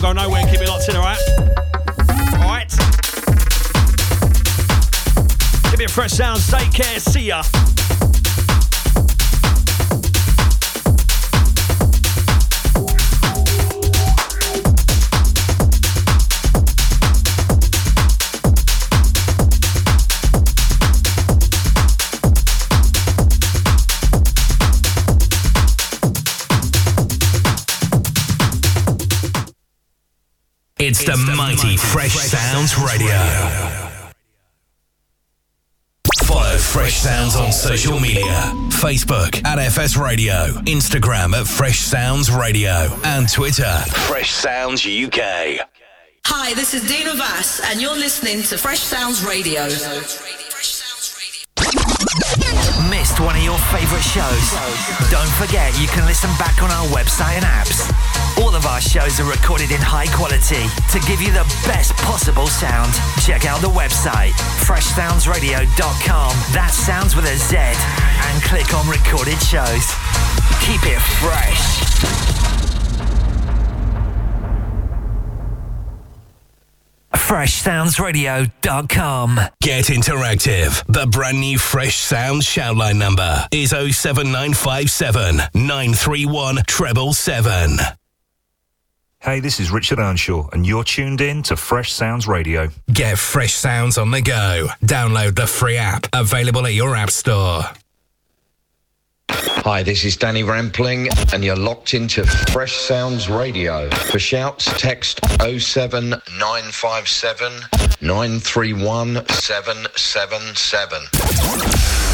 Go nowhere, keep it locked in, alright? Alright? Give it fresh sounds, take care, see ya. It's the mighty Fresh Sounds Radio. Follow Fresh Sounds on social media. Facebook at FS Radio, Instagram at Fresh Sounds Radio, and Twitter, Fresh Sounds UK. Hi, this is Dina Vass, and you're listening to Fresh Sounds Radio. Missed one of your favourite shows? Don't forget you can listen back on our website and apps. All of our shows are recorded in high quality to give you the best possible sound. Check out the website, FreshSoundsRadio.com. That sounds with a Z. And click on recorded shows. Keep it fresh. FreshSoundsRadio.com. Get interactive. The brand new Fresh Sounds shoutline number is 07957 931 777. Hey, this is Richard Earnshaw, and you're tuned in to Fresh Sounds Radio. Get Fresh Sounds on the go. Download the free app, available at your app store. Hi, this is Danny Rampling, and you're locked into Fresh Sounds Radio. For shouts, text 07957 931 777.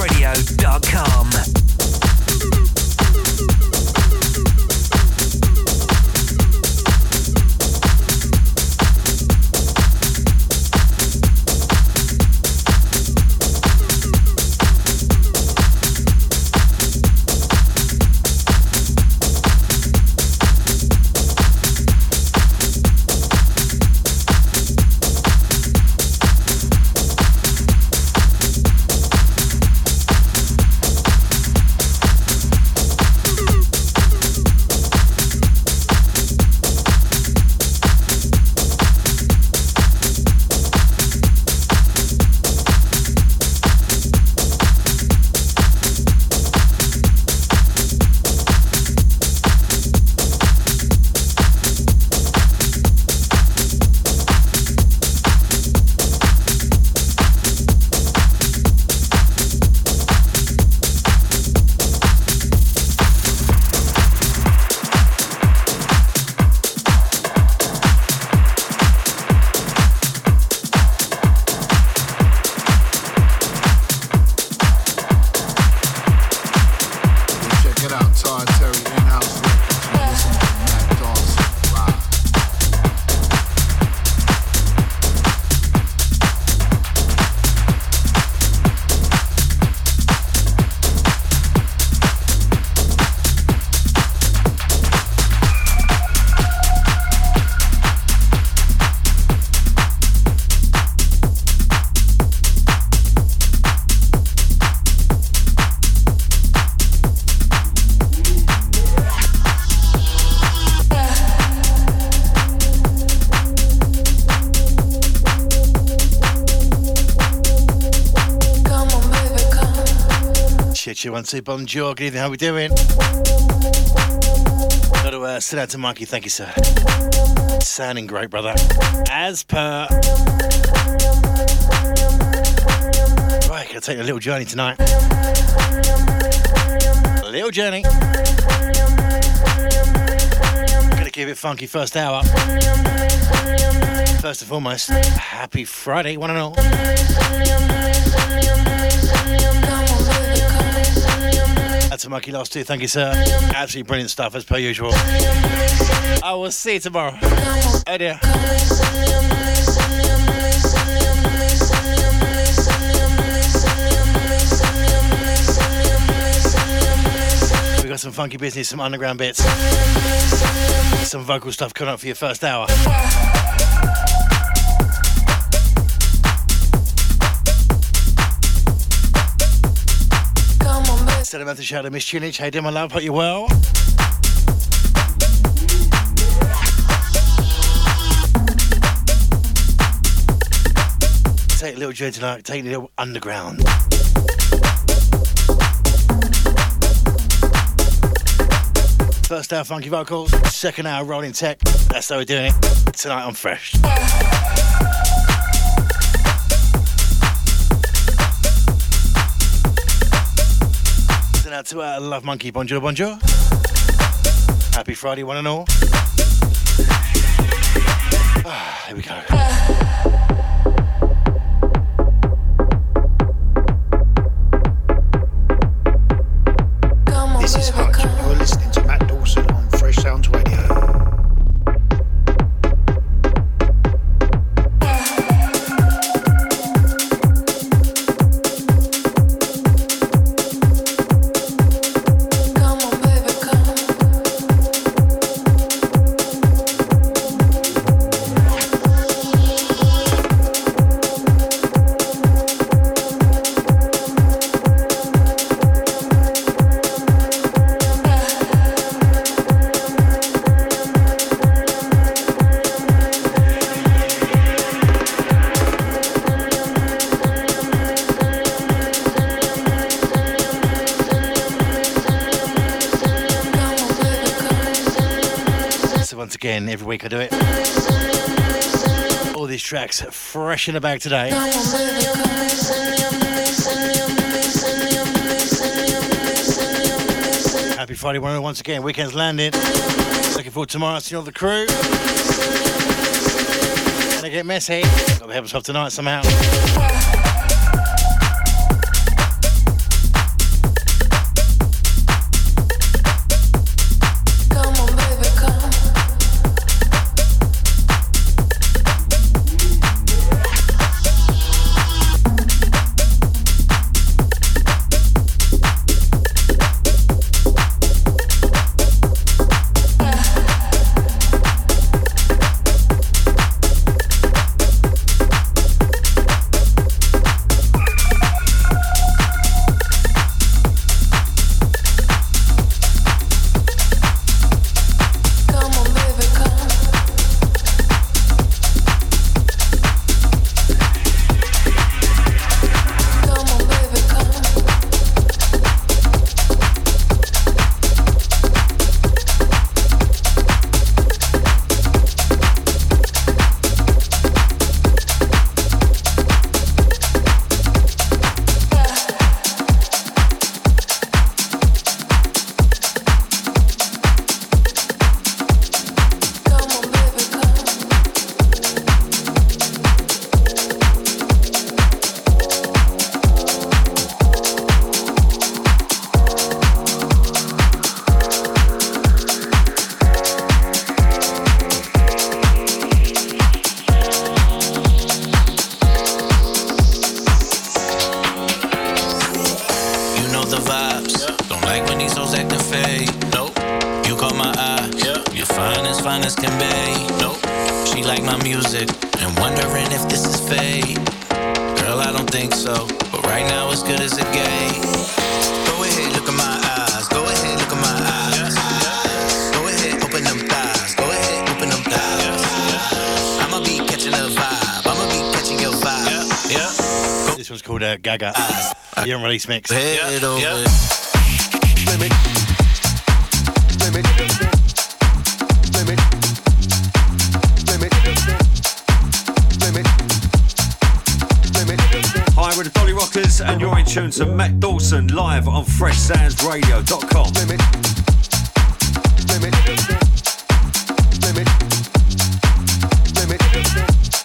FreshSoundsRadio.com. Bonjour, good evening, how we doing? Got to send out to Mikey, thank you, sir. Sounding great, brother. As per. Right, gonna take a little journey tonight. A little journey. Gonna keep it funky first hour. First and foremost, happy Friday, one and all. That's a monkey last two, thank you, sir. Absolutely brilliant stuff, as per usual. I will see you tomorrow. Oh dear. We got some funky business, some underground bits, some vocal stuff coming up for your first hour. Send a message out to Miss Tunage. Hey, dear, my love, hope you're well. Take a little journey tonight, take a little underground. First hour, funky vocals. Second hour, rolling tech. That's how we're doing it tonight on Fresh. Out to our love monkey, bonjour, bonjour. Happy Friday, one and all. Ah, here we go. This is Hutch, and you're listening to Matt Dawson on Fresh Sounds Radio. Again, every week I do it. All these tracks fresh in the bag today. Happy Friday, once again. Weekend's landed. Looking forward to tomorrow, seeing all the crew. Gonna get messy. Got to help us off tonight somehow. as fun as can be. Nope. She like my music and wondering if this is fate. Girl, I don't think so, but right now it's good as it gets. Go ahead, look in my eyes. Go ahead, look in my eyes. Go ahead, open them thighs. Go ahead, open them thighs. I'ma be catching a vibe. I'ma be catching your vibe. Yeah. Go. This one's called Gaga. The unreleased mix. Head over. Yeah. Hi, we're the Dolly Rockers, and you're in tune to Matt Dawson live on FreshSoundsRadio.com.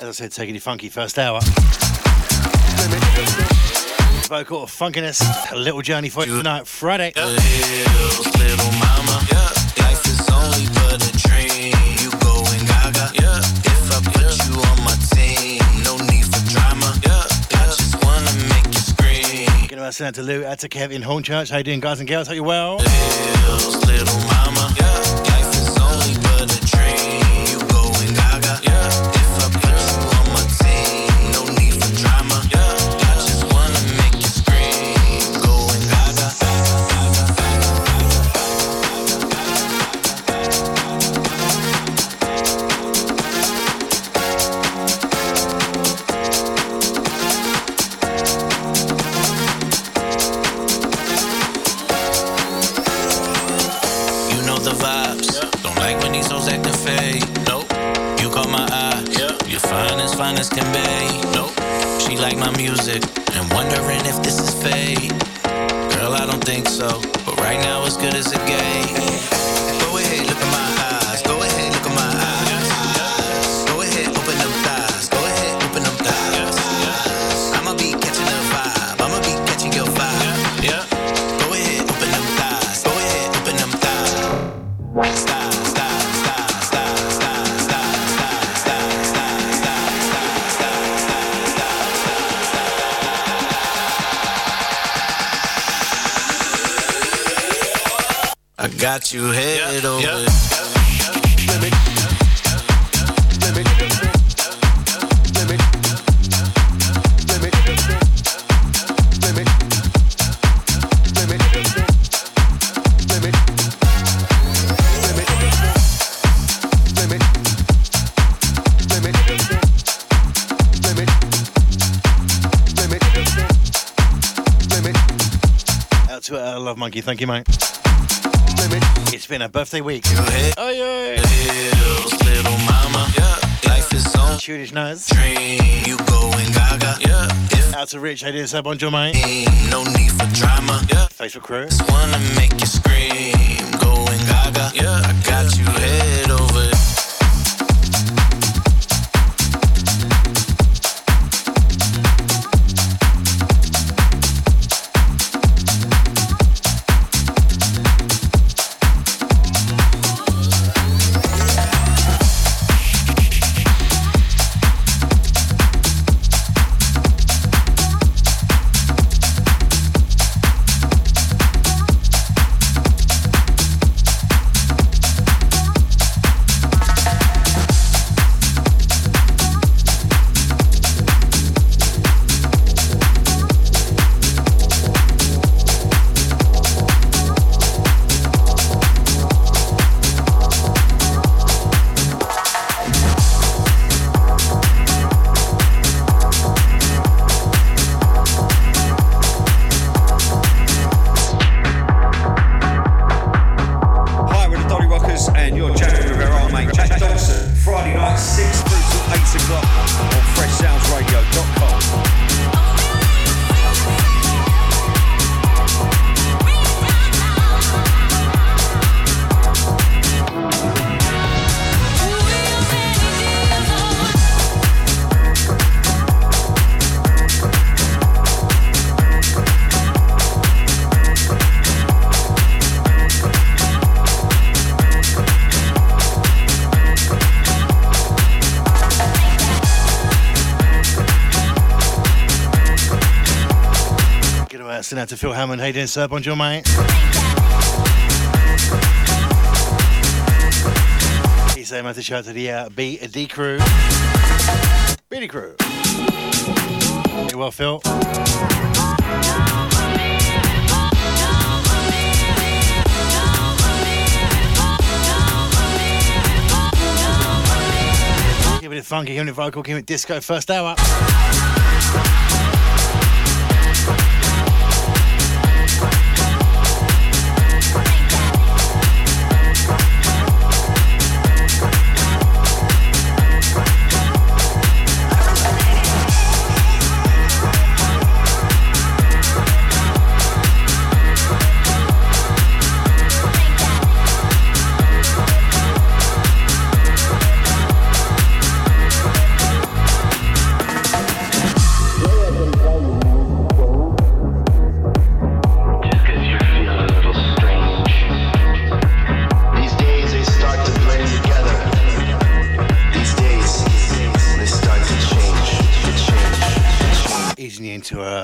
As I said, taking the funky first hour. Vocal of funkiness, a little journey for you tonight, Friday. Little mama, life is only but a dream. You going gaga, if I put you on my team, no need for drama, I just wanna make you scream. Gonna send out to Lou, out to Kev in Hornchurch. How you doing, guys and girls? Hope you're well. Little mama, life is only but a dream. You going gaga, if I put you on my team, no need for drama, I just wanna make you scream. Going gaga. Fine as can be. Nope. She like my music and wondering if this is fate. Girl, I don't think so, but right now it's good as it gets. Go ahead, look in my eyes. Go ahead, look in my eyes. Go ahead, open them thighs. Go ahead, open them thighs. I'ma be catching a vibe. I'ma be catching your vibe. Yeah. Go ahead, open them thighs. Go ahead, open them thighs. Stop. I got you headed over. Out to our love monkey. Thank you, mate. It's been a birthday week. Oh yeah, little mama. Life is on. Shooters nice. You going gaga. Out to Rich. I did sub on Jomai. No need for drama. Facebook crew. Just wanna make you scream. Going gaga. I got you head over. Send out to Phil Hammond. Hey, dear sir, bonjour, mate. He's so much. A shout out to the BD crew. BD crew. Hey, well, Phil. Give it a funky, give it a vocal, give it disco first hour.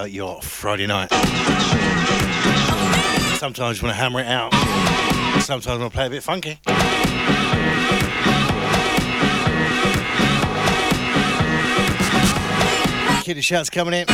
Your Friday night. Sometimes you want to hammer it out. Sometimes you want to play a bit funky. Kitty shouts coming in.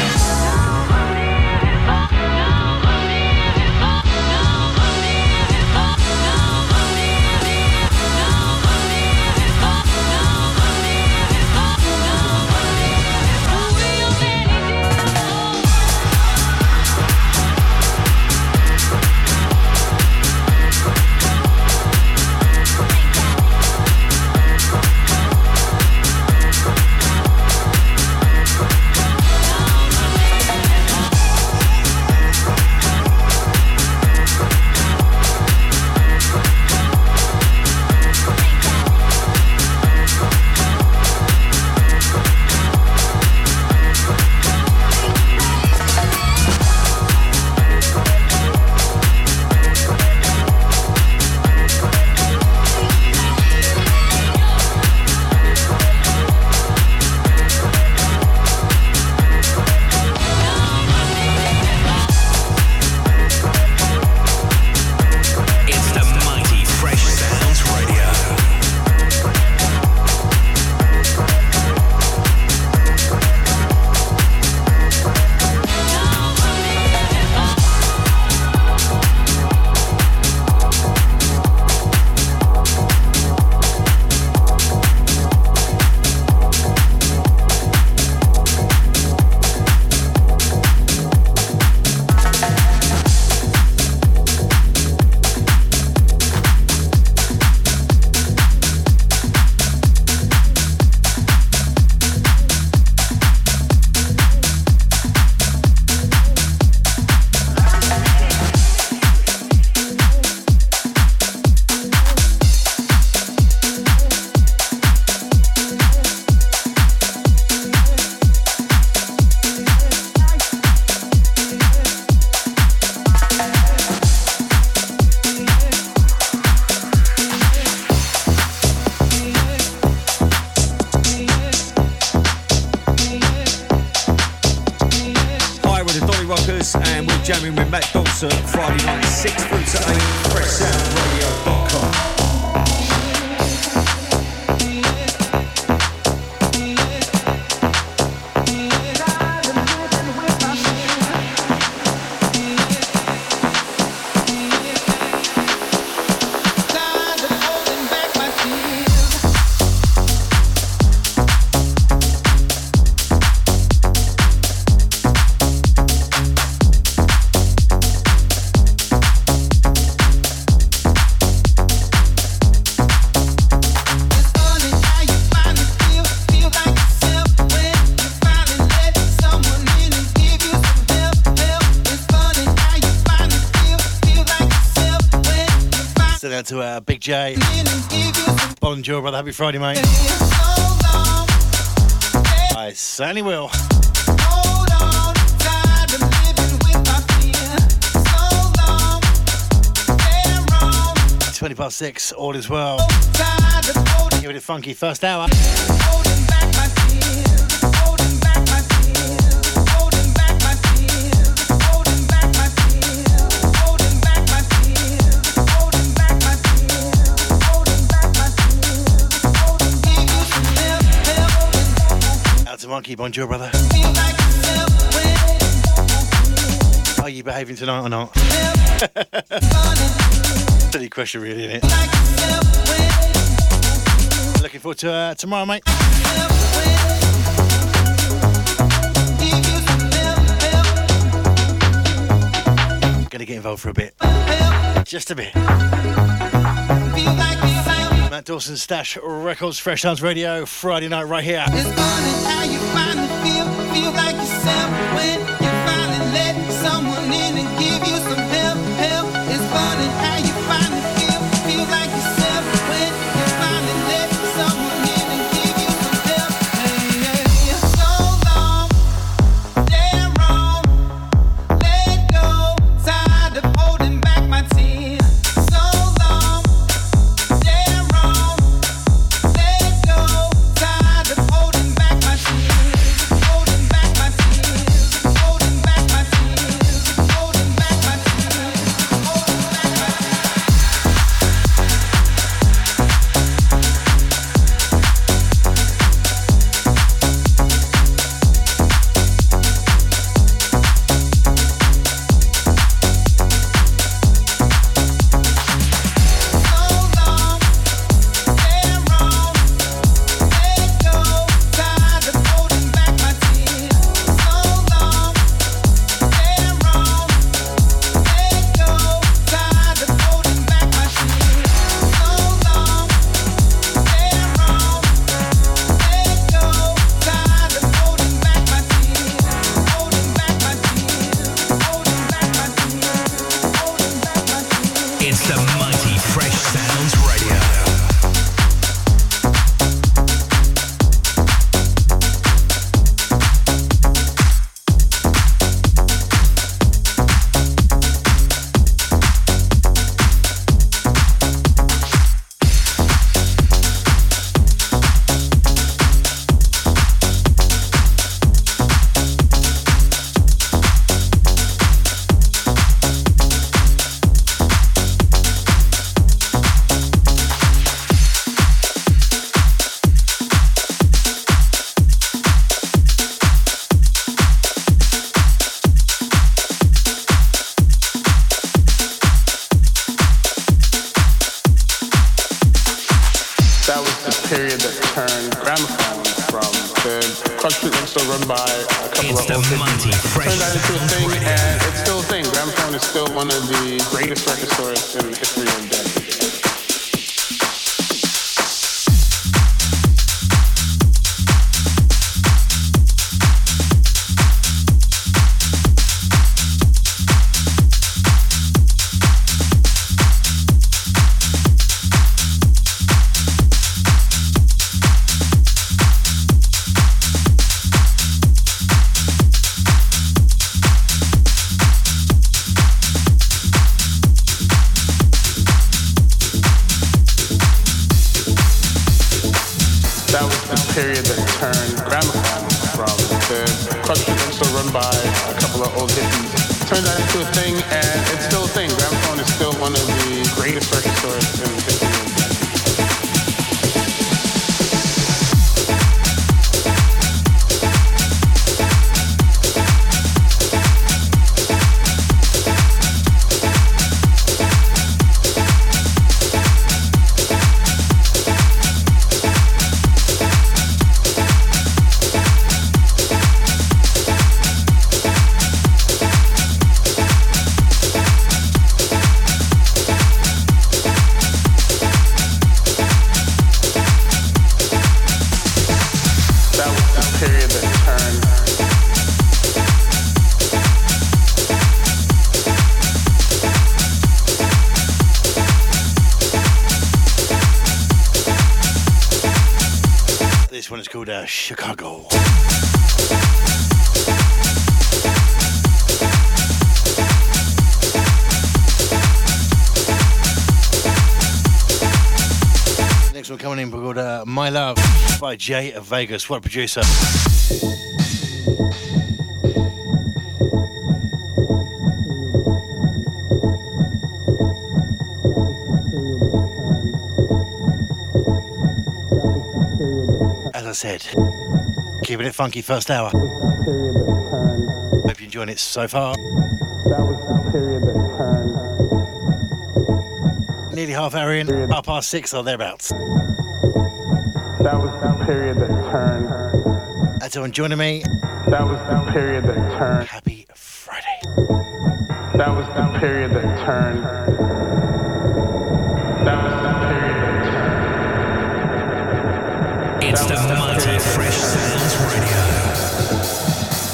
With Matt Dawson, Friday night, 6 through to 8, FreshSoundsRadio.com. To Big J. Bonjour, brother. Happy Friday, mate. I certainly will. So 6:20, all is well. Give it a funky first hour. Mikey, bonjour, brother. Are you behaving tonight or not? Silly question, really, isn't it? Looking forward to tomorrow, mate. Gonna get involved for a bit. Just a bit. Matt Dawson, Stash Records, Fresh Sounds Radio, Friday night right here. This morning, how you finally feel like yourself when you finally let someone in and give you some help. It's funny how you finally feel like yourself when you finally let someone in and give you some help. Hey, yeah. So long, damn wrong, let go, tired of holding back my tears. Chicago. Next one coming in called My Love by Jay Vegas. What a producer. As I said, Keeping it funky first hour. Hope you're enjoying it so far. That was the period that turned. Nearly half hour in, half past six or thereabouts. That was the period that turned. That's everyone joining me. That was the period that turned. Happy Friday. That was the period that turned. That was the period that turned. It's the mighty Fresh Sounds Radio.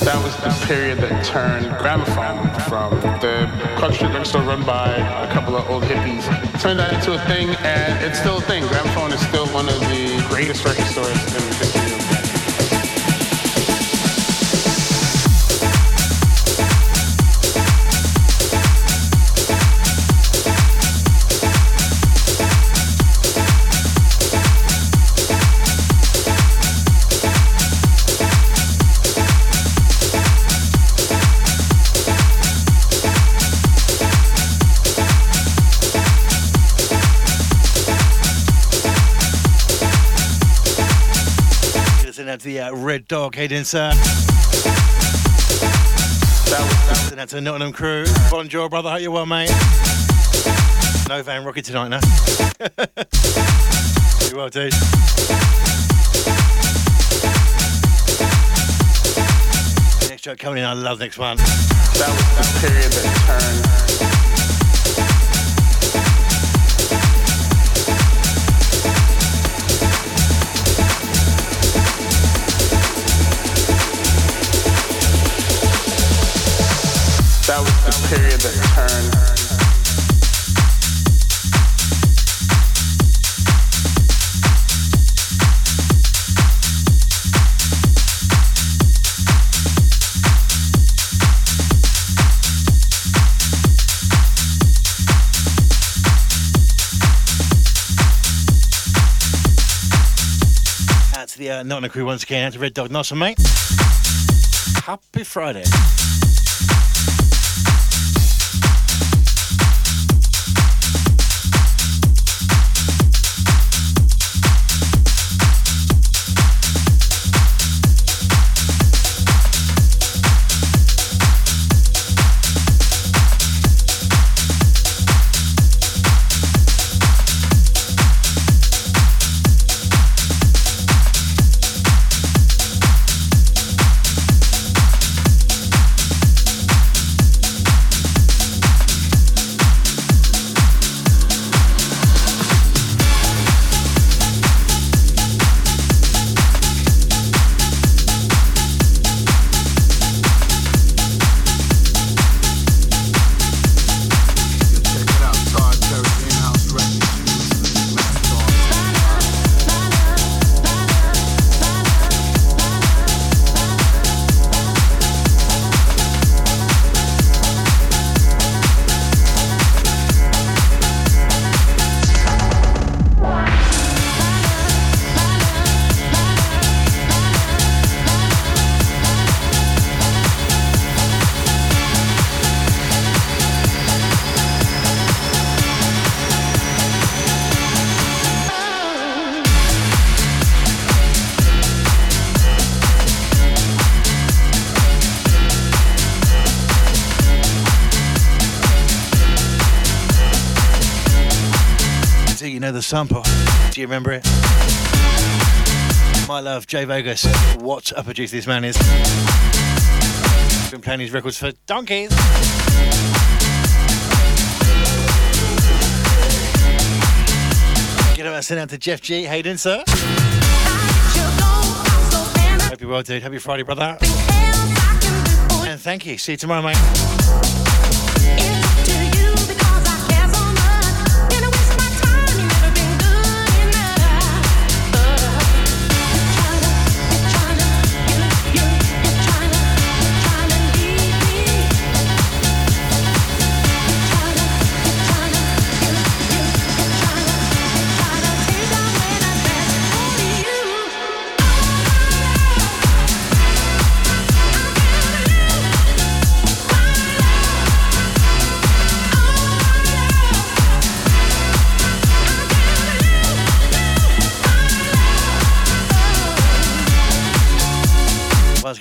That was the period that turned Gramophone from the culture that was run by a couple of old hippies. Turned that into a thing, and it's still a thing. Gramophone is still one of the greatest record stores in the history of. The Red Dog, hey then, sir. And that's a Nottingham crew. Bonjour, brother. Hope you're well, mate. No Van Rocket tonight, no? You well, dude. Next track coming in, I love next one. That was the period that turned. That was the period that turned. That's the Nottingham crew once again. That's the Red Dog. Nice one, mate. Happy Friday. Sample. Do you remember it? My love, Jay Vegas. What a producer this man is. Been playing his records for donkeys. Get about sent out to Jeff G. Hayden, sir. Hope you're well, dude. Happy Friday, brother. And thank you. See you tomorrow, mate.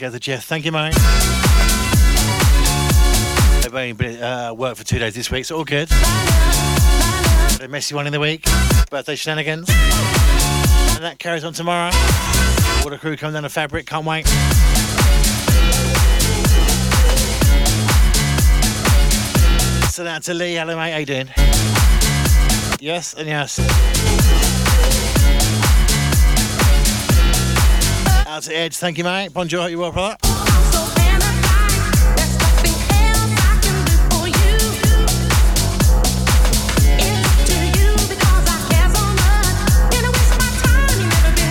together, Jeff. Thank you, mate. I've only been at work for 2 days this week, so all good. A messy one in the week. Birthday shenanigans. And that carries on tomorrow. All the crew come down to Fabric. Can't wait. So out to Lee. Hello, mate. How you doing? Yes and yes. Out to Edge. Thank you, mate. Bonjour. Hope you're well, brother.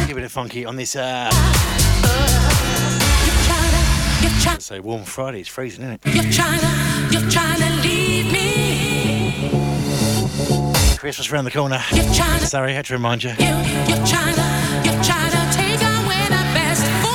Give it a funky on this. It's so warm Friday. It's freezing, isn't it? You're trying to leave me. Christmas around the corner. Sorry, I had to remind you. You're trying to take away the best for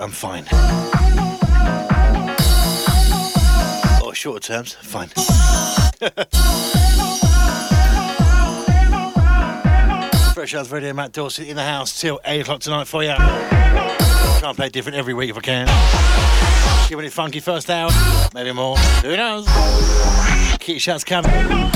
I'm fine. Or shorter terms, fine. Fresh Sounds Radio, Matt Dawson in the house till 8 o'clock tonight for you. Can't play different every week if I can. Give it a funky first hour, maybe more. Who knows? Keep your shots coming.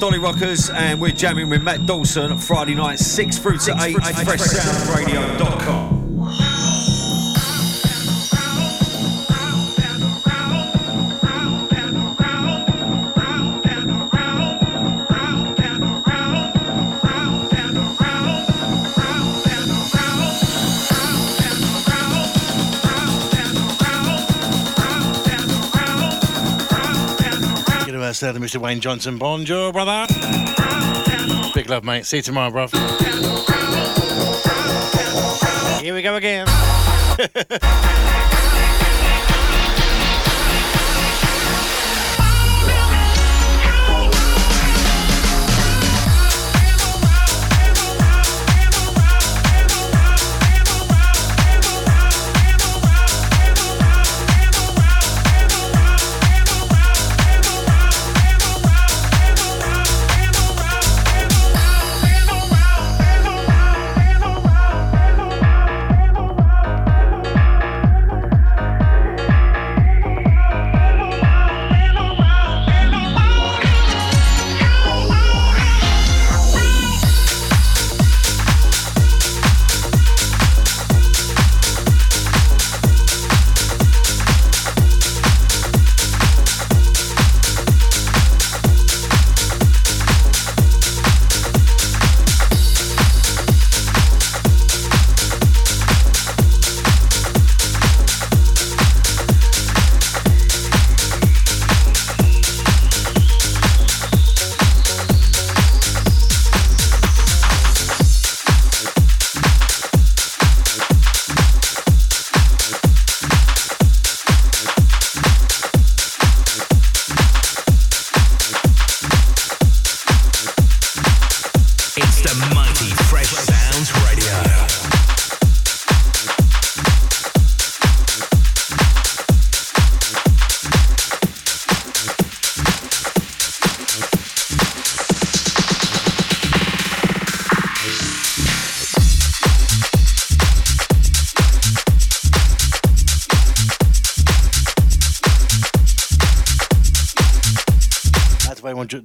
Dolly Rockers, and we're jamming with Matt Dawson Friday night, 6 through to 8 at FreshSoundsRadio.com. There to Mr. Wayne Johnson. Bonjour, brother. Big love, mate. See you tomorrow, bruv. Here we go again.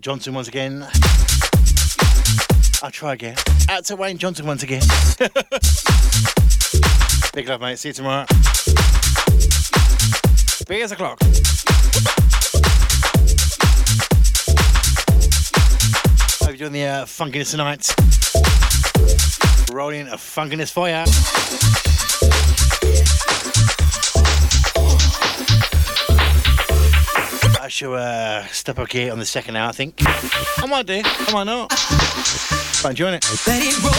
Johnson once again. I'll try again. Out to Wayne Johnson once again. Big love, mate. See you tomorrow. Beers o'clock. Hope you're doing the funkiness tonight. Rolling a funkiness for ya. I shall step up here on the second hour, I think. I might do, I might not. But enjoying it. Let it roll.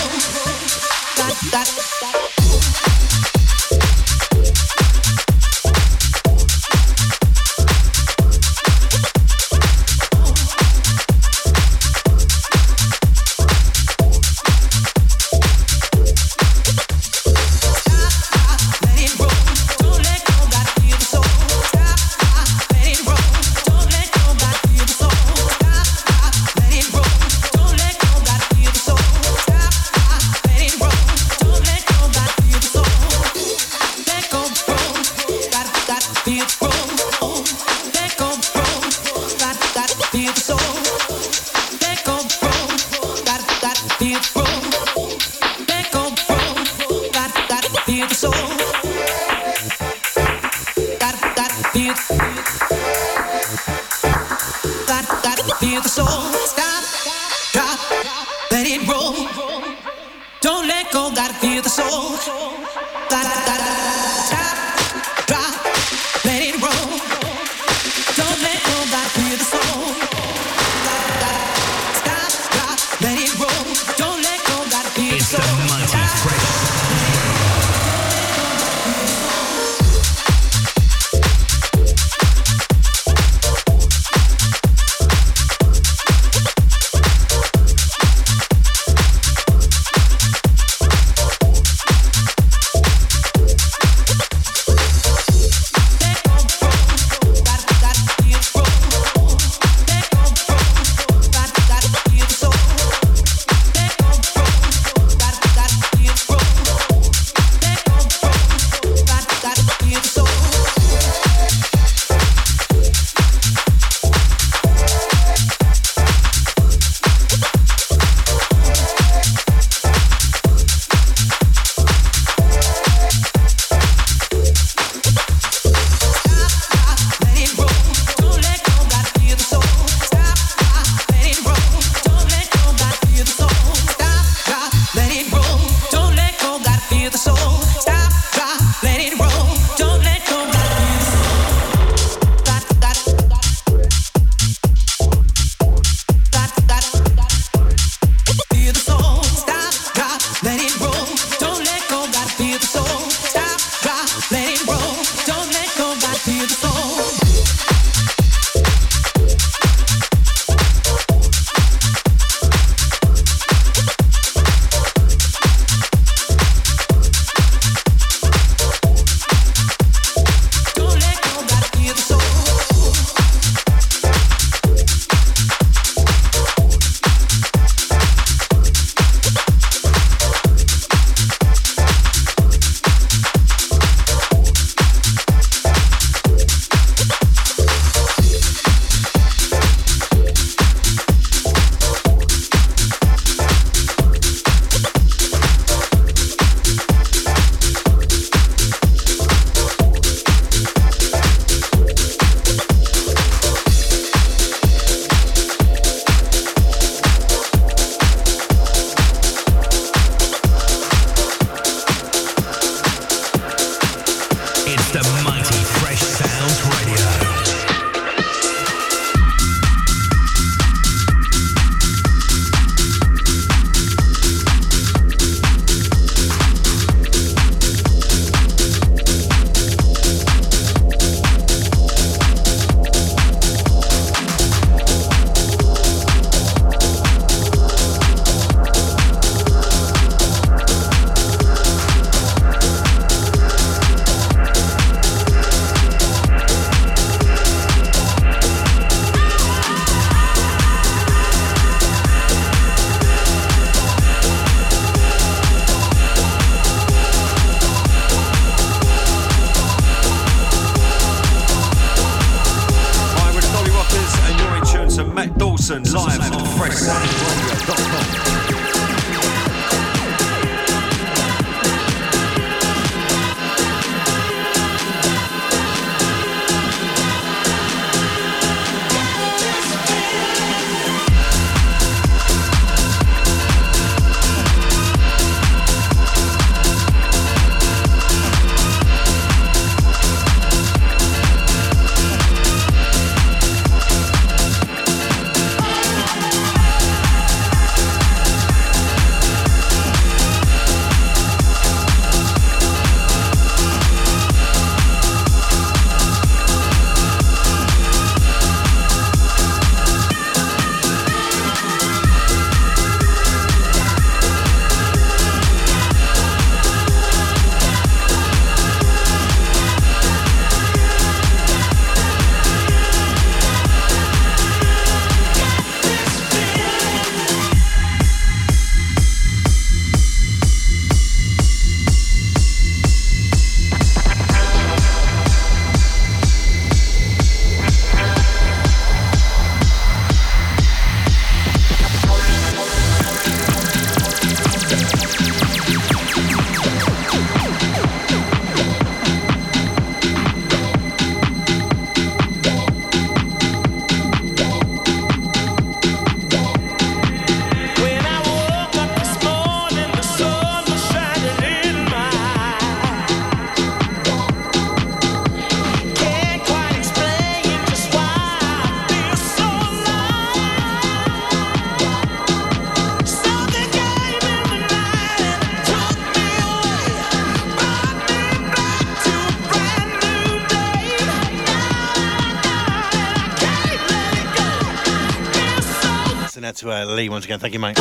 out to Lee once again. Thank you, mate.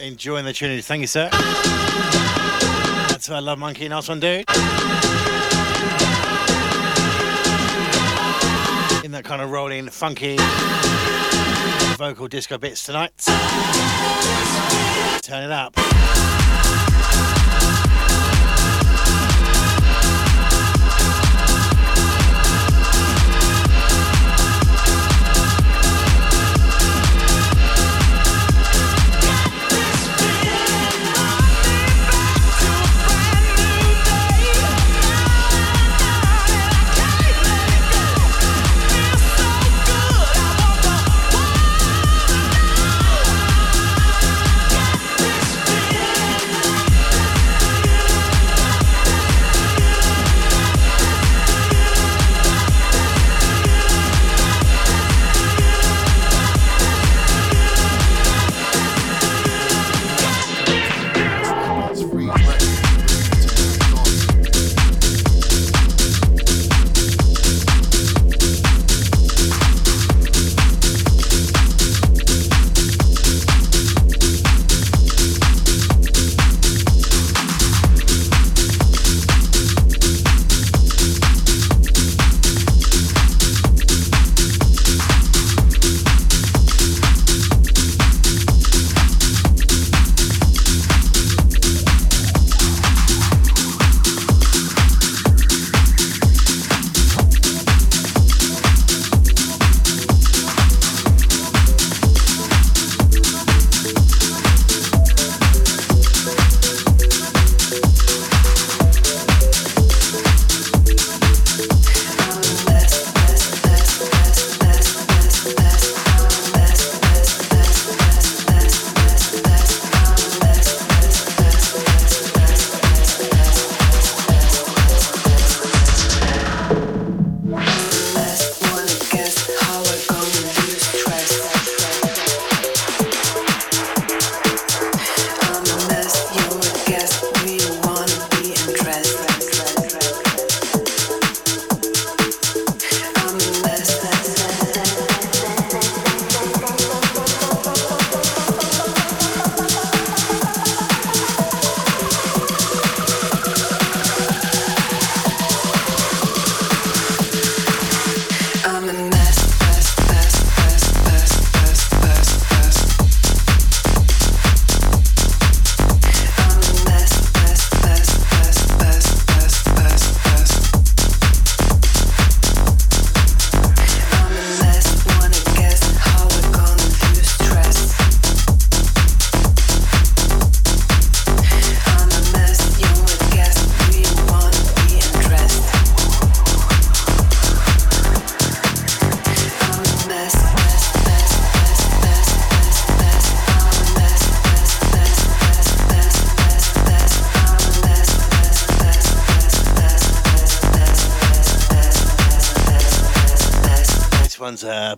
Enjoying the tune. Thank you, sir. That's our Love Monkey. Nice one, dude. In that kind of rolling, funky vocal disco bits tonight. Turn it up.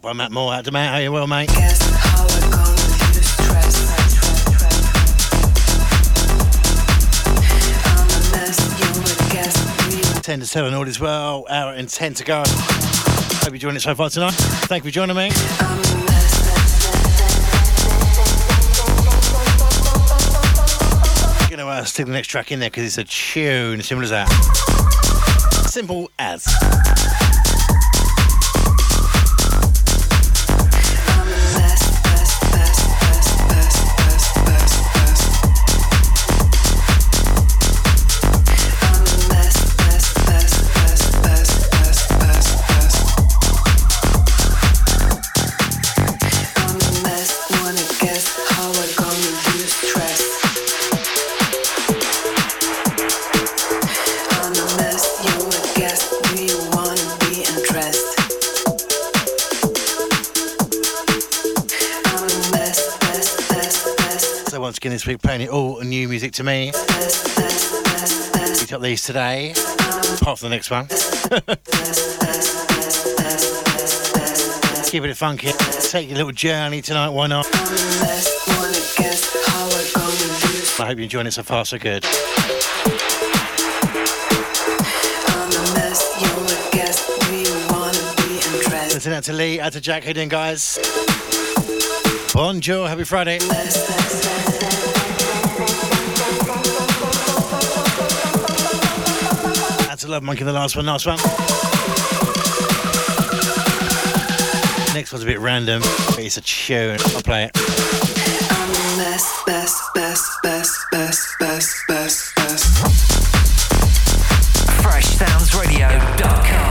By Matt Moore. Out to Matt, how you well, mate? Yes. Stress. 10 to 7 all as well. Hour and 10 to go. Hope you're joining it so far tonight. Thank you for joining me. I'm gonna stick the next track in there because it's a tune simple as that. Simple as. This week playing it all new music to me. Picked up these today, apart from the next one. Keeping it funky. Take your little journey tonight, why not? I hope you're enjoying it so far, so good. Listen out to Lee, out to Jack. How you doing, guys? Bon Jovi, happy Friday. That's a Love Monkey, the last one. Next one's a bit random, but it's a tune. I'll play it. FreshSoundsRadio.com.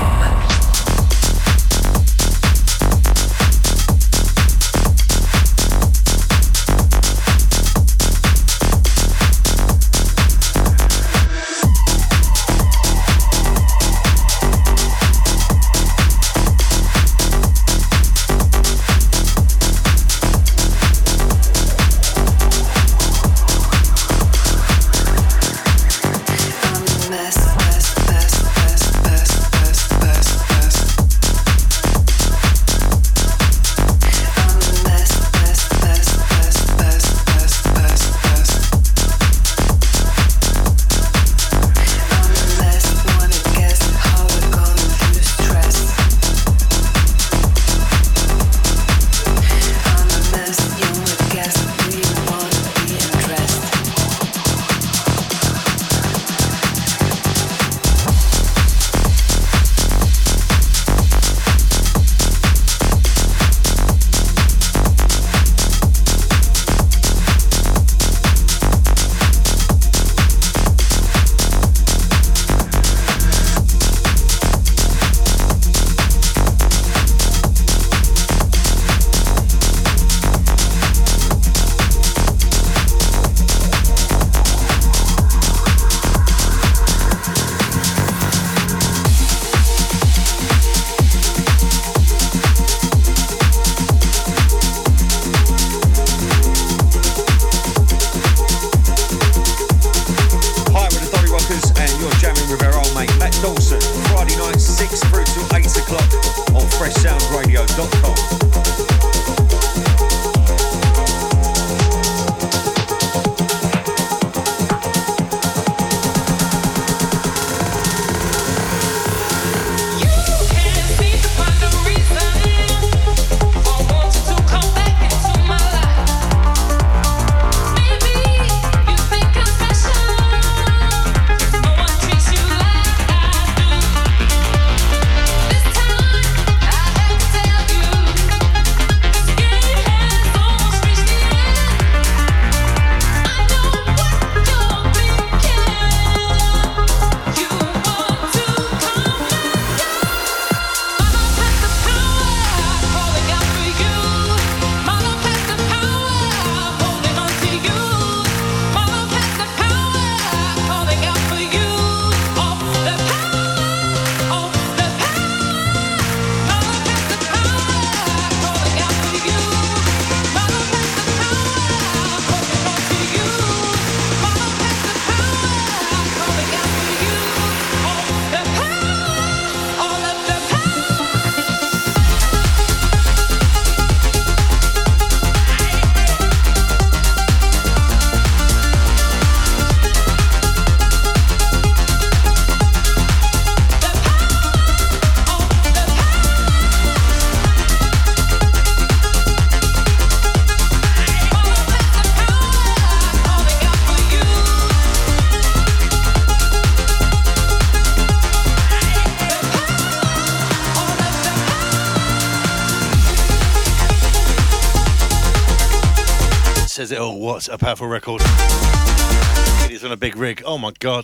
What's a powerful record. It is on a big rig. Oh my god.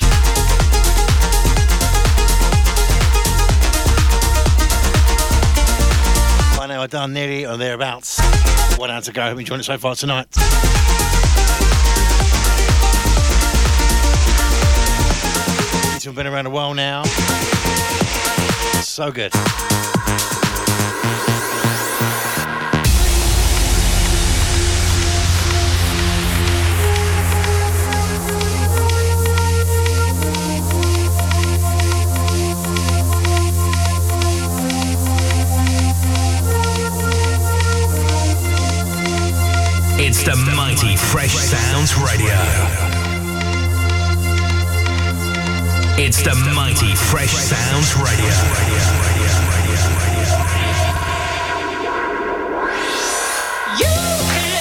By now I've done nearly or thereabouts. 1 hour to go. I hope you enjoyed it so far tonight. It's been around a while now. So good. It's the mighty Fresh Sounds Radio. It's the mighty Fresh Sounds Radio. You can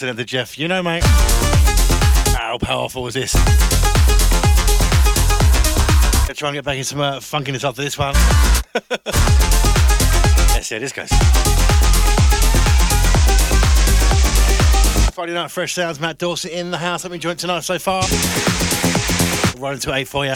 dancing at the Jeff. You know, mate, how powerful is this? I'll try and get back in some funkiness after this one. Let's see how this goes. Friday night, Fresh Sounds, Matt Dawson in the house. Let me enjoy it tonight so far. Right into 8 for you.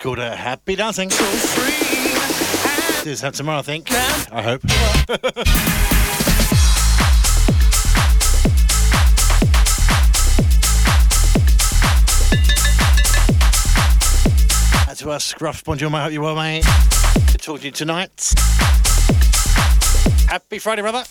Called a Happy Dancing. So free. Do this tomorrow, I think. I hope. That's to us, Scruff. Bonjour, mate. Hope you're well, mate. Good to talk to you tonight. Happy Friday, brother.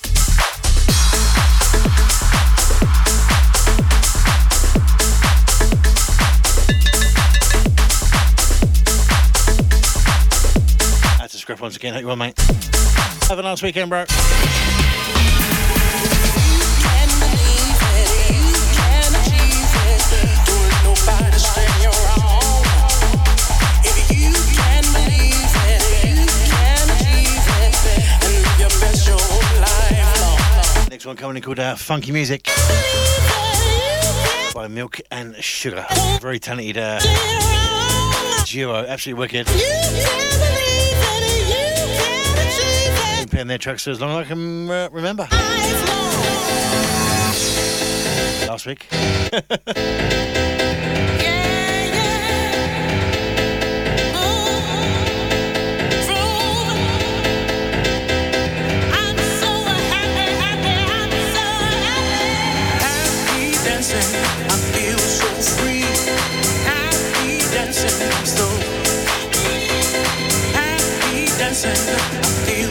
Once again, hope you well, mate. Have a nice weekend, bro. Next one coming in called Funky Music by Milk and Sugar. Very talented duo, absolutely wicked. Playing their tracks for as long as I can remember. Last week. Dancing, I feel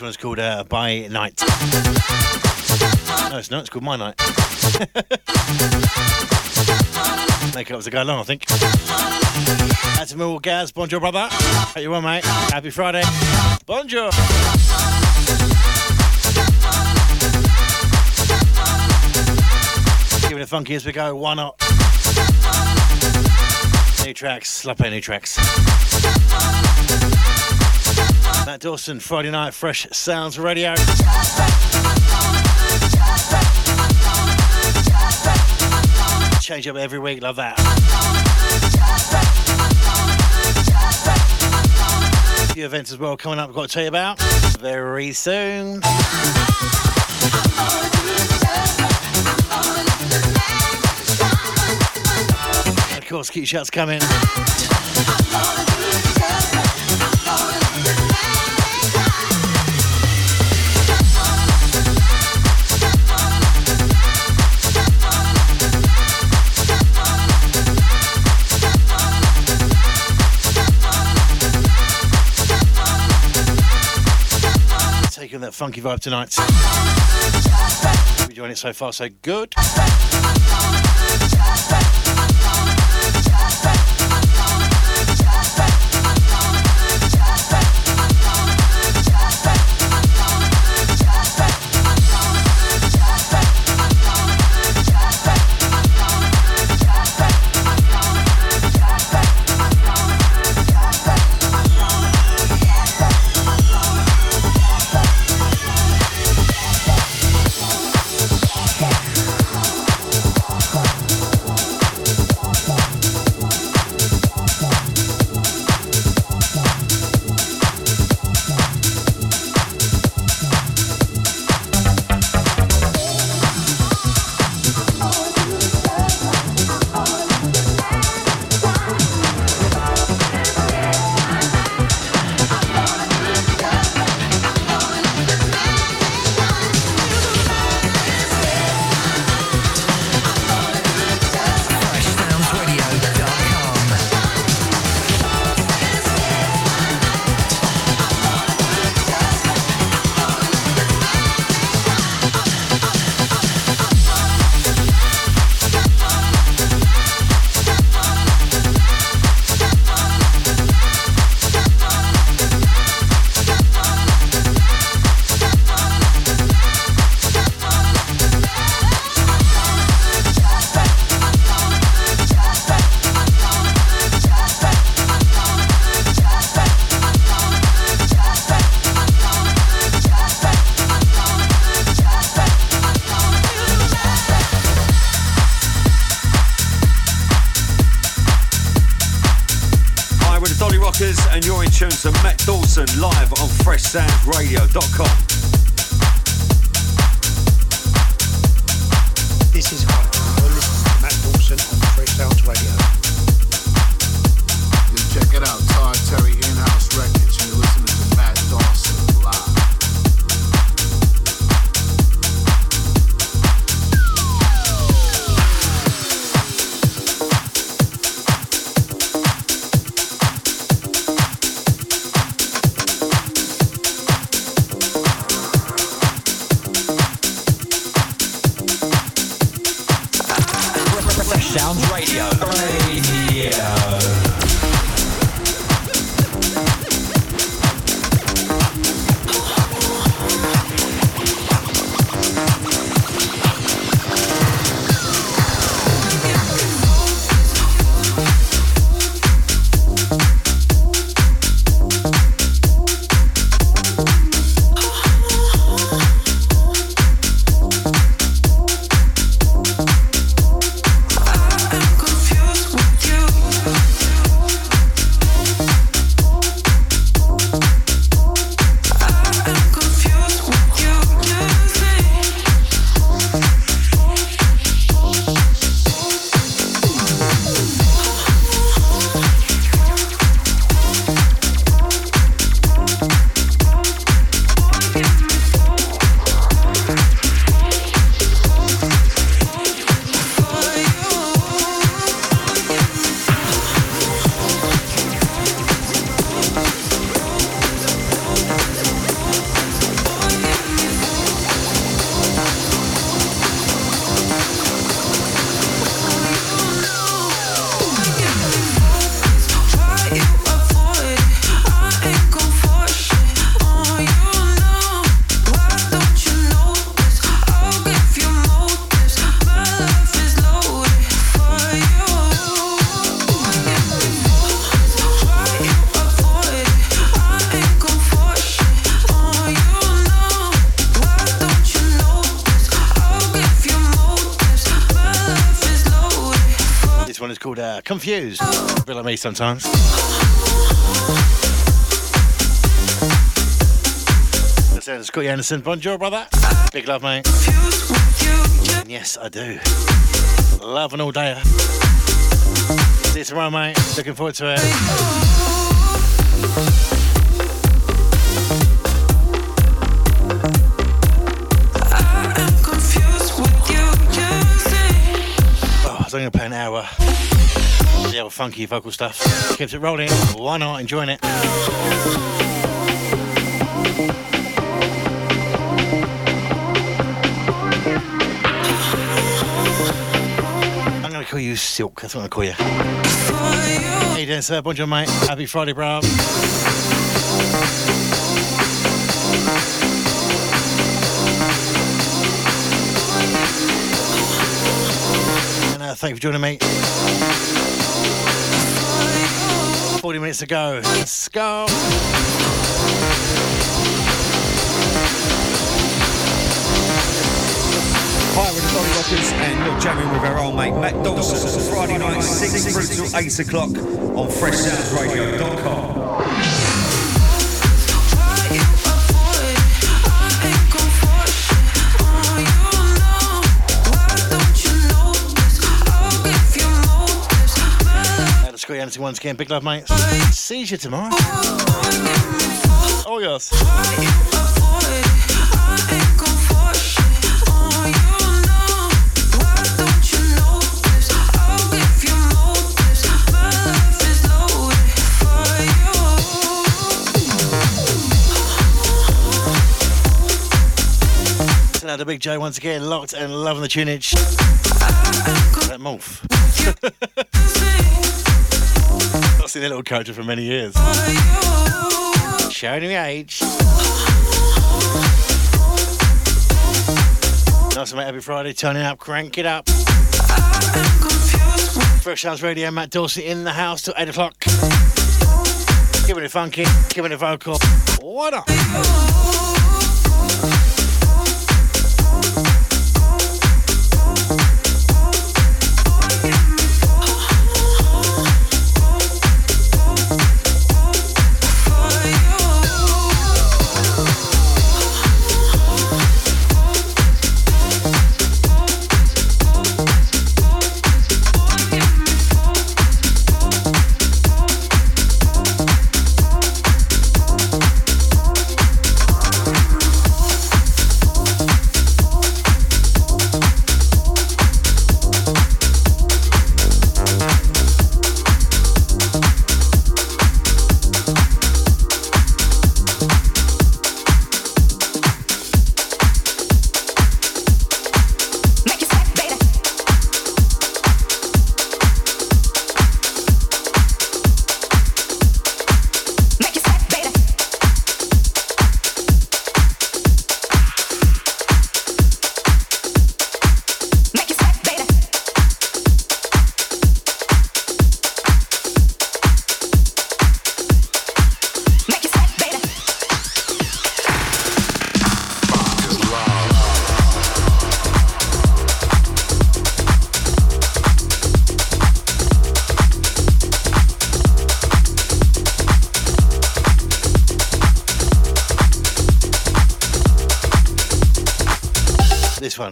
This one's called By Night. No, it's not. It's called My Night. Make it up as I go along, I think. That's Mill Gaz. Bonjour, brother. How you well, mate? Happy Friday. Bonjour. Give it a funky as we go. Why not? New tracks. Love playing new tracks. Matt Dawson, Friday night, Fresh Sounds Radio. Change up every week, love that. A few events as well coming up, I've got to tell you about very soon. Of course, keep your shots coming. That funky vibe tonight. We're doing it so far, so good. To Matt Dawson live on FreshSoundsRadio.com. This is hot. You're listening to Matt Dawson on Fresh Sounds Radio. You check it out, Todd Terry in-house records. You're listening to Matt Dawson live. called Confused. A bit like me sometimes. That sounds Scotty Anderson. Bonjour, brother. Big love, mate. And yes, I do. Love an all-dayer. See you tomorrow, mate. Looking forward to it. So I'm going to play an hour of the old funky vocal stuff. Keeps it rolling. Why not? Enjoying it. I'm going to call you Silk. That's what I'm going to call you. How you doing, sir? Bonjour, mate. Happy Friday, bruv. Thank you for joining me. 40 minutes to go. Let's go. Hi, we're the Dolly Rockers, and you're jamming with our old mate Matt Dawson. Friday night, 6 through till 8 o'clock on FreshSoundsRadio.com. Anderson once again, big love, mate. See you tomorrow. Oh, yes. So now the Big J once again, locked and loving the tunage. That morph. I've seen that little character for many years. Showing me age. Nice to meet you. Happy Friday. Turning up, crank it up. Fresh Sounds Radio, Matt Dawson in the house till 8 o'clock. Give it a funky, give it a vocal. What up?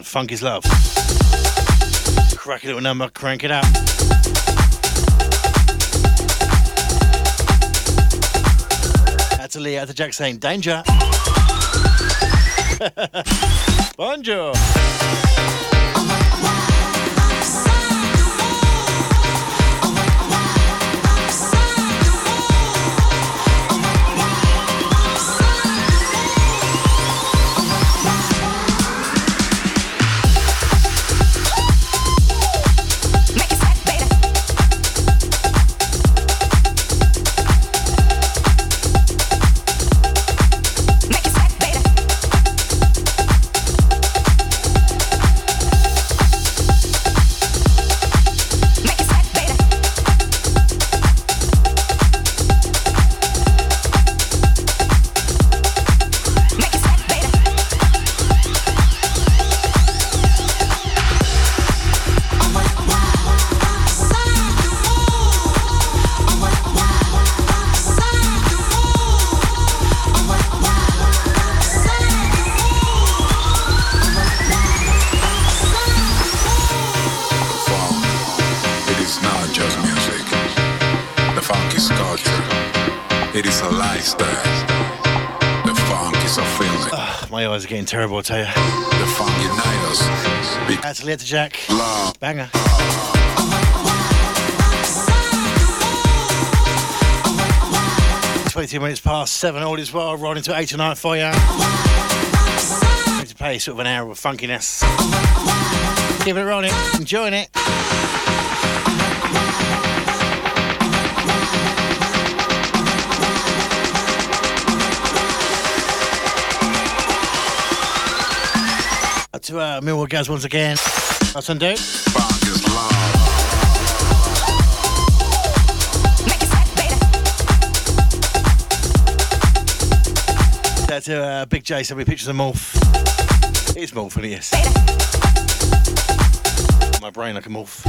Funk is love. Crack a little number, crank it up. Out to Lee, out to Jack saying, danger. Bonjour. It is a lifestyle. The funk is a feeling. My eyes are getting terrible, I tell you. The funk unites us. That's Letter Jack. Love. Banger. Love. 22 minutes past 7, all is well. Rolling to 8 tonight for you. I'm going to play sort of an hour of funkiness. Keep it rolling. Enjoying it. To Millwood Gaz once again. That's undo. Funk is love. That's to Big J, sent me pictures of Morph. It is Morph, and he is. Beta. My brain like a Morph.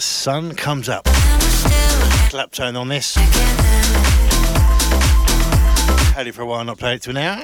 Sun comes up. Claptone on this. Had it for a while, not played it till now.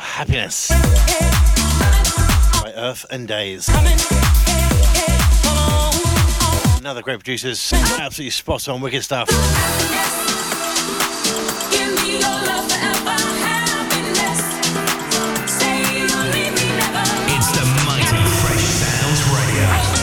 Happiness by Earth and Days. Another great producers, absolutely spot on, wicked stuff. It's the mighty Fresh Sounds Radio.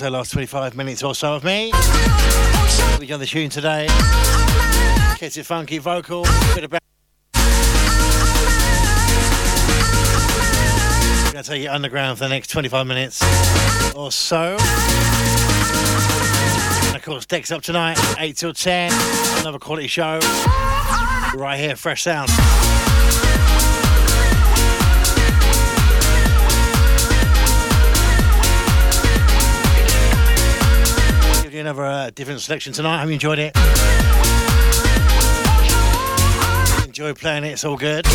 That's the last 25 minutes or so of me. We got the tune today. Gets it funky vocal. Bit of I'm going to take you underground for the next 25 minutes or so. And of course, Deck's up tonight, 8 till 10. Another quality show. Right here, Fresh Sounds. Give you another different selection tonight. I hope you enjoyed it. Enjoy playing it, it's all good.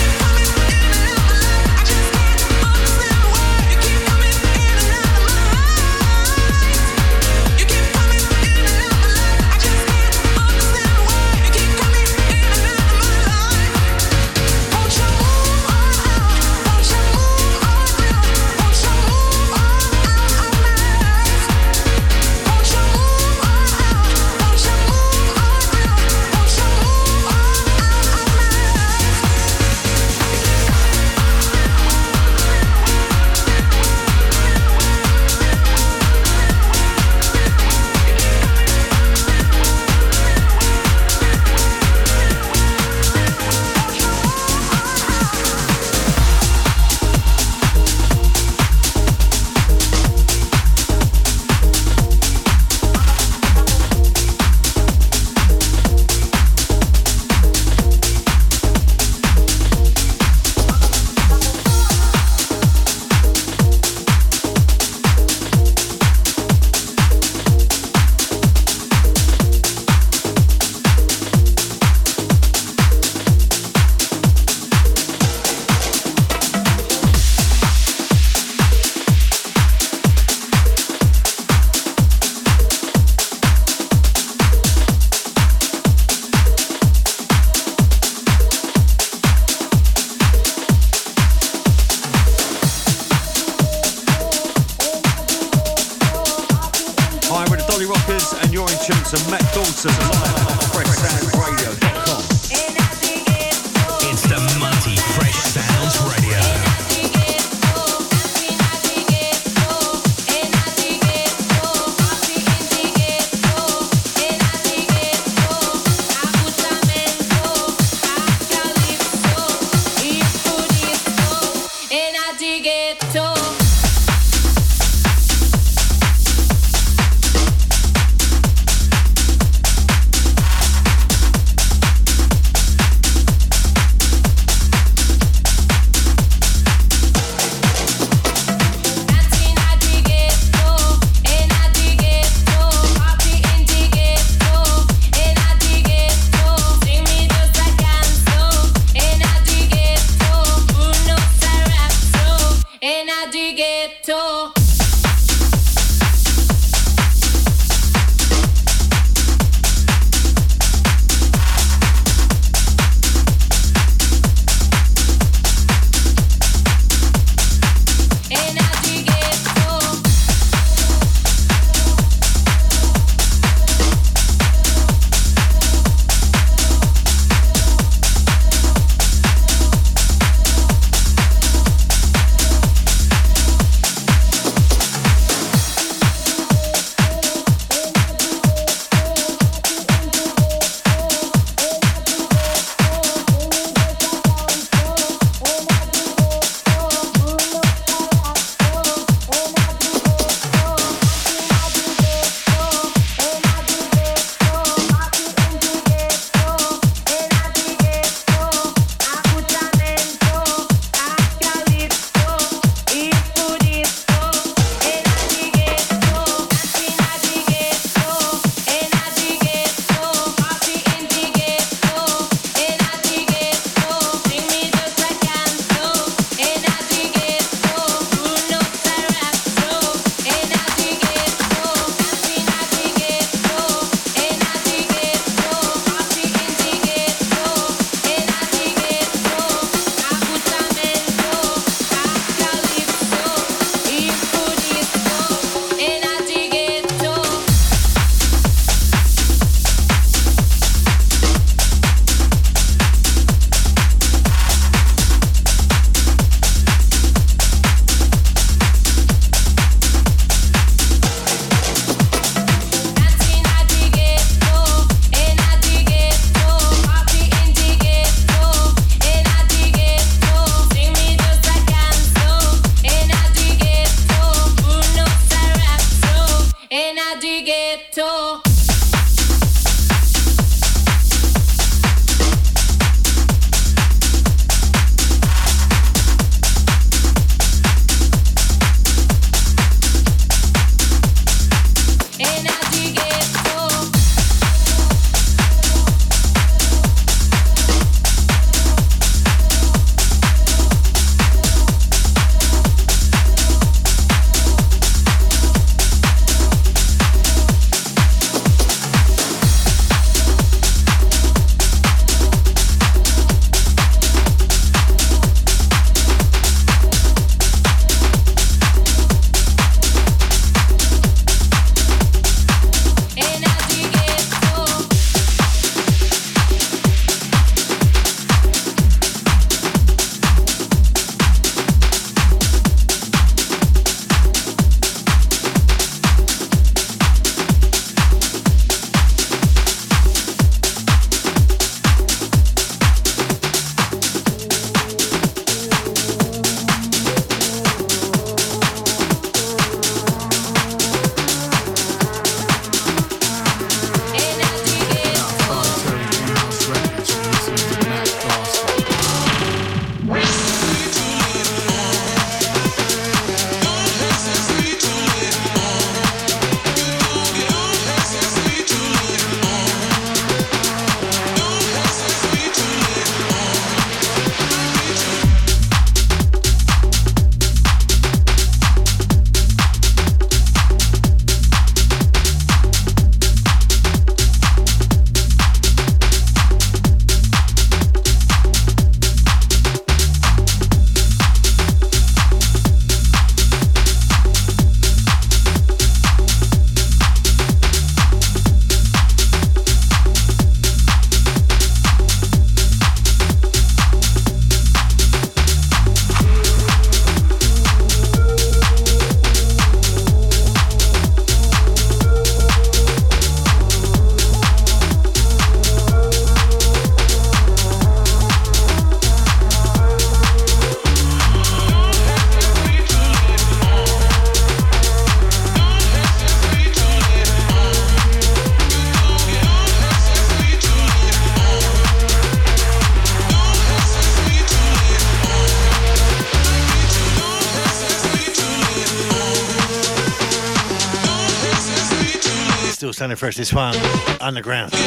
Sunday Fresh, this one, Underground. 2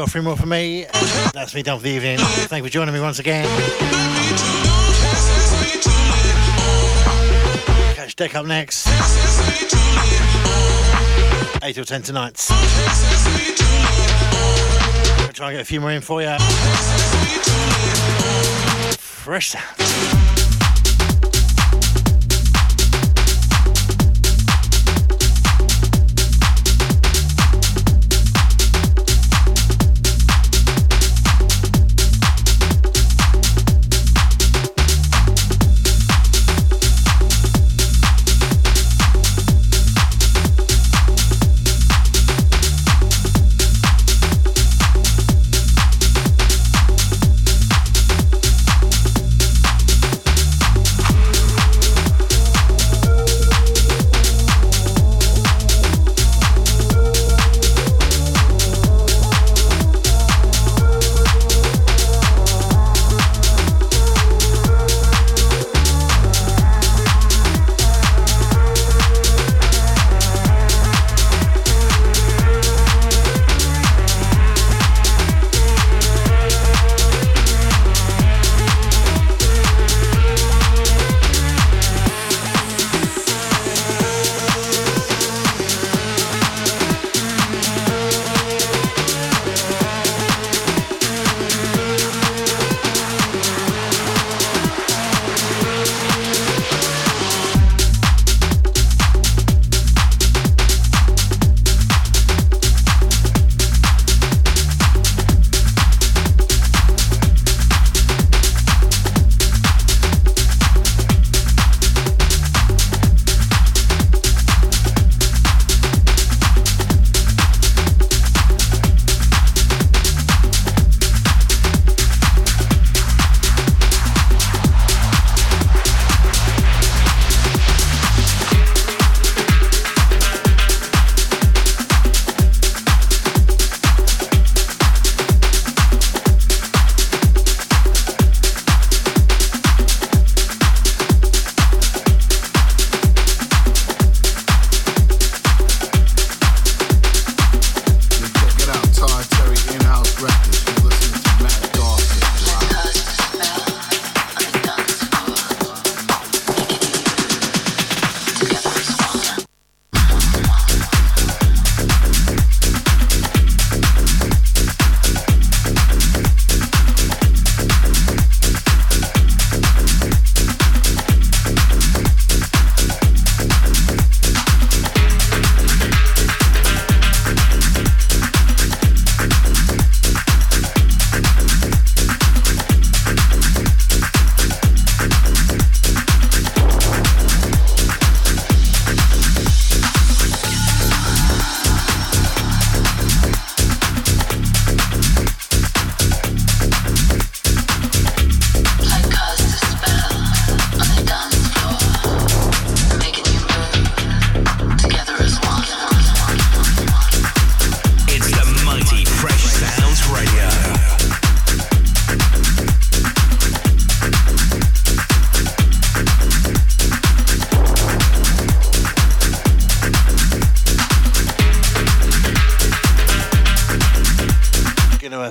or 3 more for me. That's me done for the evening. Thank you for joining me once again. Catch Deck up next. 8 till 10 tonight. I'll try and get a few more in for you. Fresh Sounds.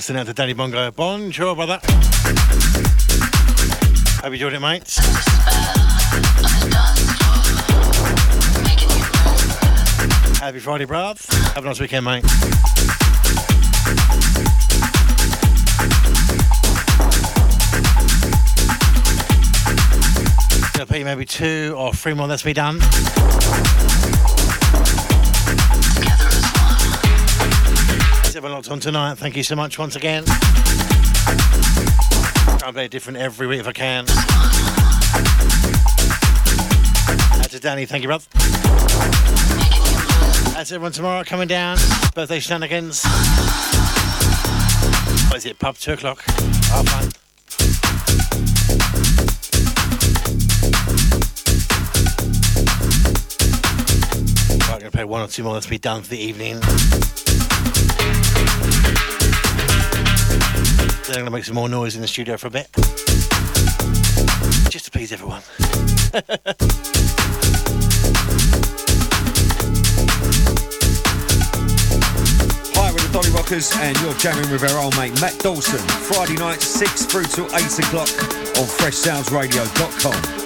And out to Danny Bongo. Bonjour, brother. Hope you enjoyed it, mates. Happy Friday, bruv. Have a nice weekend, mate. I'll pay you maybe 2 or 3 more. That's me done. Everyone locked on tonight, thank you so much once again. I'll be different every week if I can. That's Danny, thank you, brother. That's everyone tomorrow coming down. Birthday shenanigans. What is it, pub? 2 o'clock. Have fun. Right, I'm going to play 1 or 2 more. That's be done for the evening. I'm going to make some more noise in the studio for a bit, just to please everyone. Rockers, and you're jamming with our old mate Matt Dawson, Friday night 6 through till 8 o'clock on FreshSoundsRadio.com.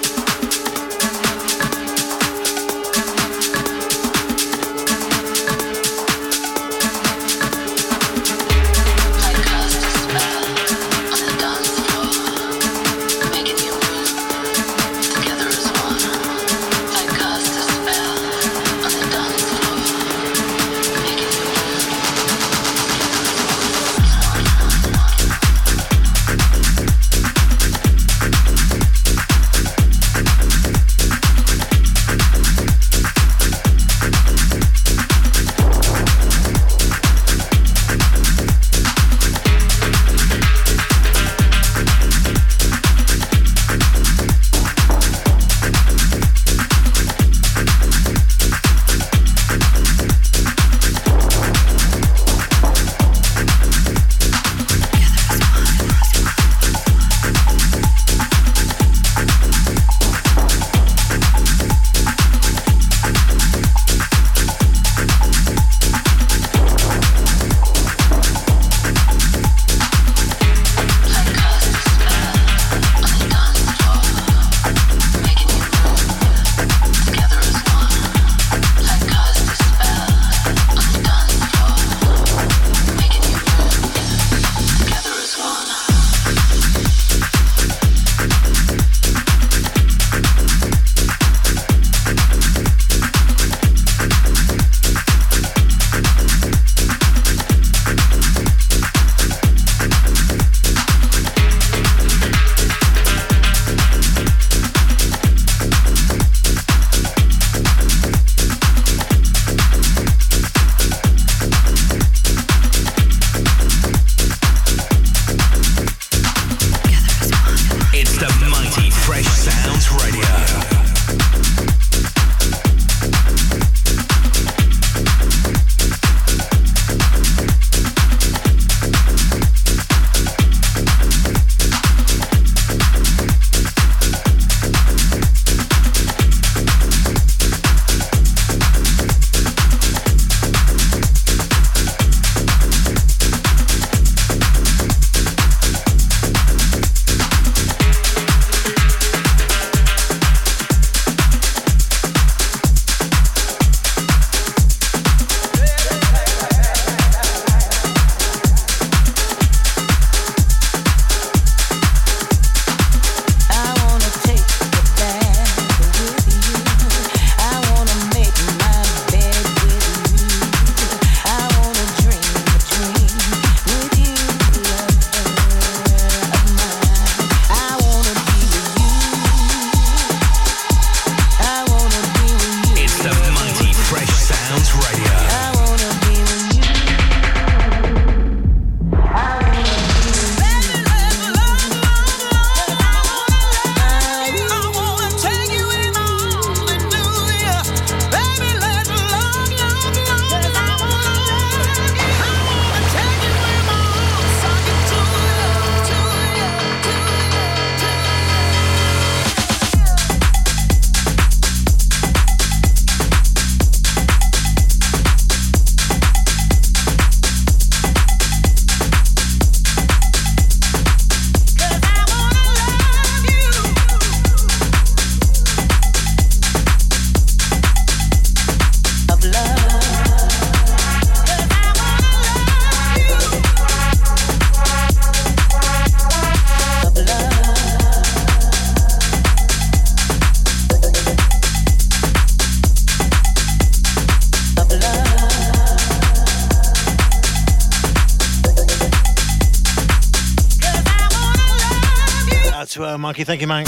Mikey, thank you, man.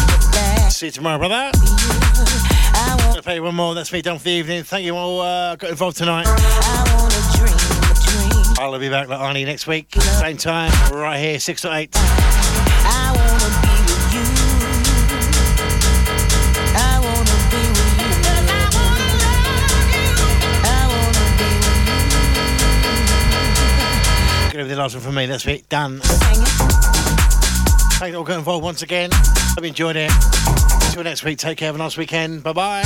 See you tomorrow, brother. I'll play one more. That's me done for the evening. Thank you all. Got involved tonight. I'll be back like Arnie next week. Same time, right here, 6 to 8. Gonna be the last one from me. That's it. Done. Thank you all for getting involved once again. Hope you enjoyed it. Until next week, take care. Have a nice weekend. Bye-bye.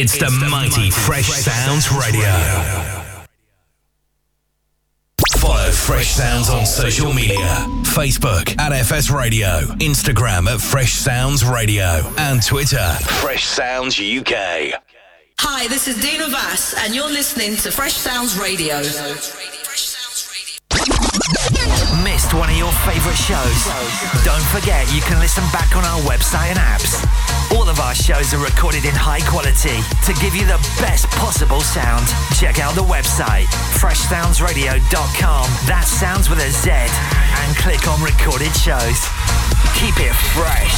It's the mighty Fresh Sounds Radio. Follow Fresh Sounds on social media. Facebook at FS Radio, Instagram at Fresh Sounds Radio, and Twitter Fresh Sounds UK. Hi, this is Dina Vass, and you're listening to Fresh Sounds Radio. Missed one of your favourite shows? Don't forget you can listen back on our website and apps. All of our shows are recorded in high quality to give you the best possible sound. Check out the website, FreshSoundsRadio.com. That sounds with a Z. And click on recorded shows. Keep it fresh.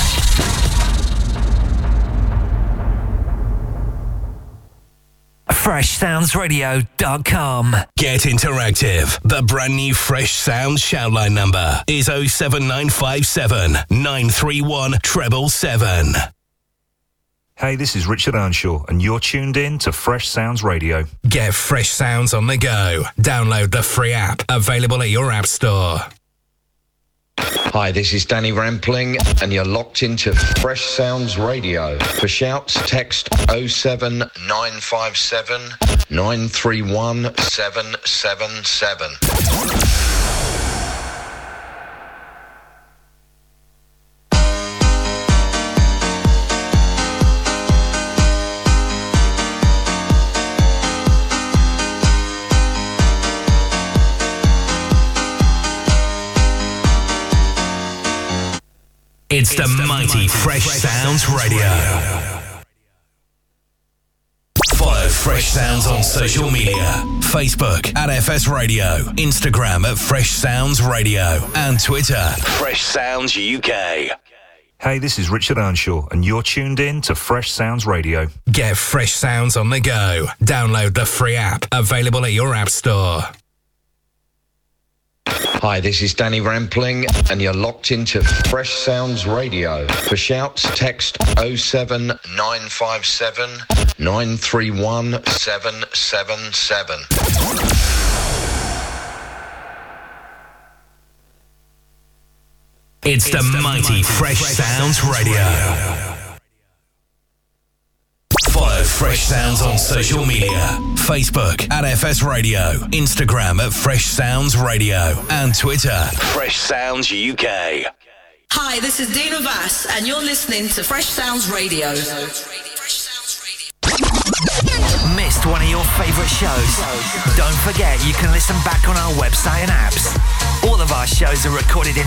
FreshSoundsRadio.com. Get interactive. The brand new Fresh Sounds Shoutline number is 07957 931 777. Hey, this is Richard Earnshaw, and you're tuned in to Fresh Sounds Radio. Get Fresh Sounds on the go. Download the free app, available at your app store. Hi, this is Danny Rampling, and you're locked into Fresh Sounds Radio. For shouts, text 07957 931 777. It's the mighty Fresh Sounds Radio. Follow Fresh Sounds on social media. Facebook at FS Radio, Instagram at Fresh Sounds Radio, and Twitter Fresh Sounds UK. Hey, this is Richard Earnshaw, and you're tuned in to Fresh Sounds Radio. Get Fresh Sounds on the go. Download the free app, available at your app store. Hi, this is Danny Rampling, and you're locked into Fresh Sounds Radio. For shouts, text 07957 931 777. It's the mighty Fresh Sounds Radio. Follow Fresh Sounds on social media. Facebook at FS Radio, Instagram at Fresh Sounds Radio, and Twitter Fresh Sounds UK. Hi, this is Dina Vass, and you're listening to Fresh Sounds Radio. Missed one of your favourite shows? Don't forget you can listen back on our website and apps. All of our shows are recorded in